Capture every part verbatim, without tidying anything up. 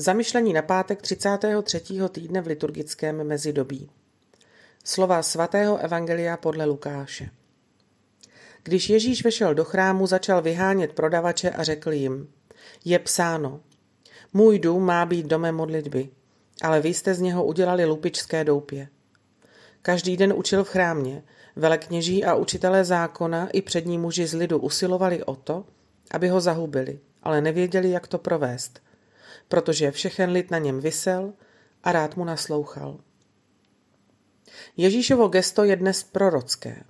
Zamyšlení na pátek třicátého třetího týdne v liturgickém mezidobí. Slova svatého evangelia podle Lukáše. Když Ježíš vešel do chrámu, začal vyhánět prodavače a řekl jim: Je psáno, můj dům má být domem modlitby, ale vy jste z něho udělali lupičské doupě. Každý den učil v chrámě, velekněží a učitelé zákona i přední muži z lidu usilovali o to, aby ho zahubili, ale nevěděli, jak to provést, protože všechen lid na něm visel a rád mu naslouchal. Ježíšovo gesto je dnes prorocké.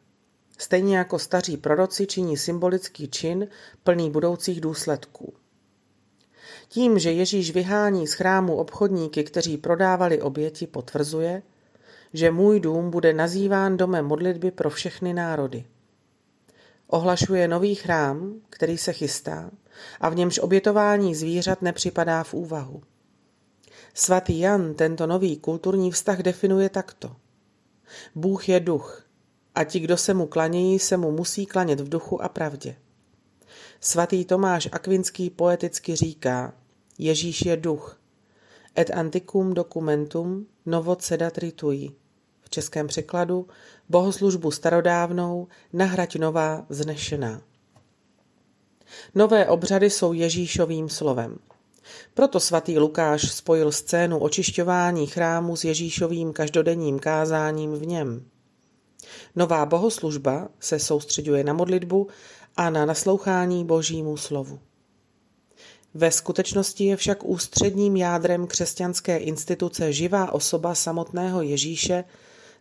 Stejně jako staří proroci činí symbolický čin plný budoucích důsledků. Tím, že Ježíš vyhání z chrámu obchodníky, kteří prodávali oběti, potvrzuje, že můj dům bude nazýván domem modlitby pro všechny národy. Ohlašuje nový chrám, který se chystá a v němž obětování zvířat nepřipadá v úvahu. Svatý Jan tento nový kulturní vztah definuje takto. Bůh je duch a ti, kdo se mu klanějí, se mu musí klanět v duchu a pravdě. Svatý Tomáš Akvinský poeticky říká: Ježíš je duch, et antiquum documentum novot sedat ritui. V českém překladu: bohoslužbu starodávnou nahrať nová vznešená. Nové obřady jsou Ježíšovým slovem. Proto svatý Lukáš spojil scénu očišťování chrámu s Ježíšovým každodenním kázáním v něm. Nová bohoslužba se soustřeďuje na modlitbu a na naslouchání Božímu slovu. Ve skutečnosti je však ústředním jádrem křesťanské instituce živá osoba samotného Ježíše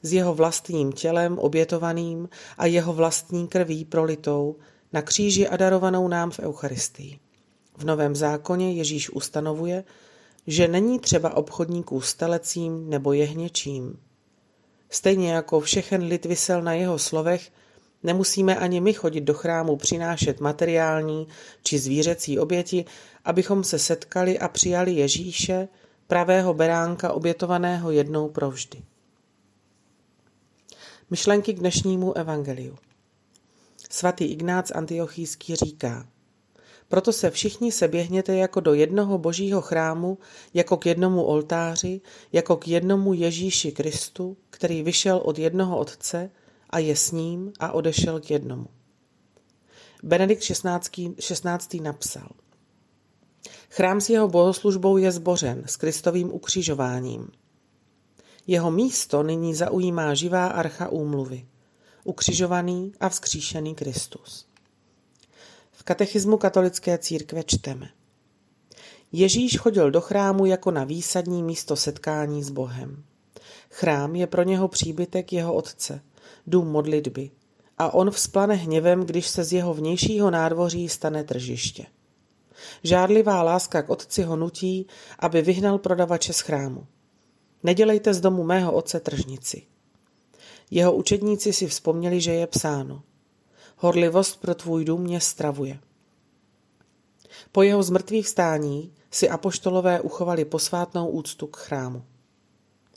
s jeho vlastním tělem obětovaným a jeho vlastní krví prolitou na kříži a darovanou nám v Eucharistii. V Novém zákoně Ježíš ustanovuje, že není třeba obchodníků s telecím nebo jehněčím. Stejně jako všechen lid visel na jeho slovech, nemusíme ani my chodit do chrámu přinášet materiální či zvířecí oběti, abychom se setkali a přijali Ježíše, pravého beránka obětovaného jednou provždy. Myšlenky k dnešnímu evangeliu. Svatý Ignác Antiochíský říká: Proto se všichni seběhněte jako do jednoho božího chrámu, jako k jednomu oltáři, jako k jednomu Ježíši Kristu, který vyšel od jednoho Otce a je s ním a odešel k jednomu. Benedikt šestnáctý. šestnáctý. napsal: Chrám s jeho bohoslužbou je zbořen s Kristovým ukřižováním. Jeho místo nyní zaujímá živá archa úmluvy, ukřižovaný a vzkříšený Kristus. V katechismu katolické církve čteme: Ježíš chodil do chrámu jako na výsadní místo setkání s Bohem. Chrám je pro něho příbytek jeho Otce, dům modlitby, a on vzplane hněvem, když se z jeho vnějšího nádvoří stane tržiště. Žárlivá láska k Otci ho nutí, aby vyhnal prodavače z chrámu. Nedělejte z domu mého Otce tržnici. Jeho učedníci si vzpomněli, že je psáno: Horlivost pro tvůj dům mě stravuje. Po jeho zmrtvých vstání si apoštolové uchovali posvátnou úctu k chrámu.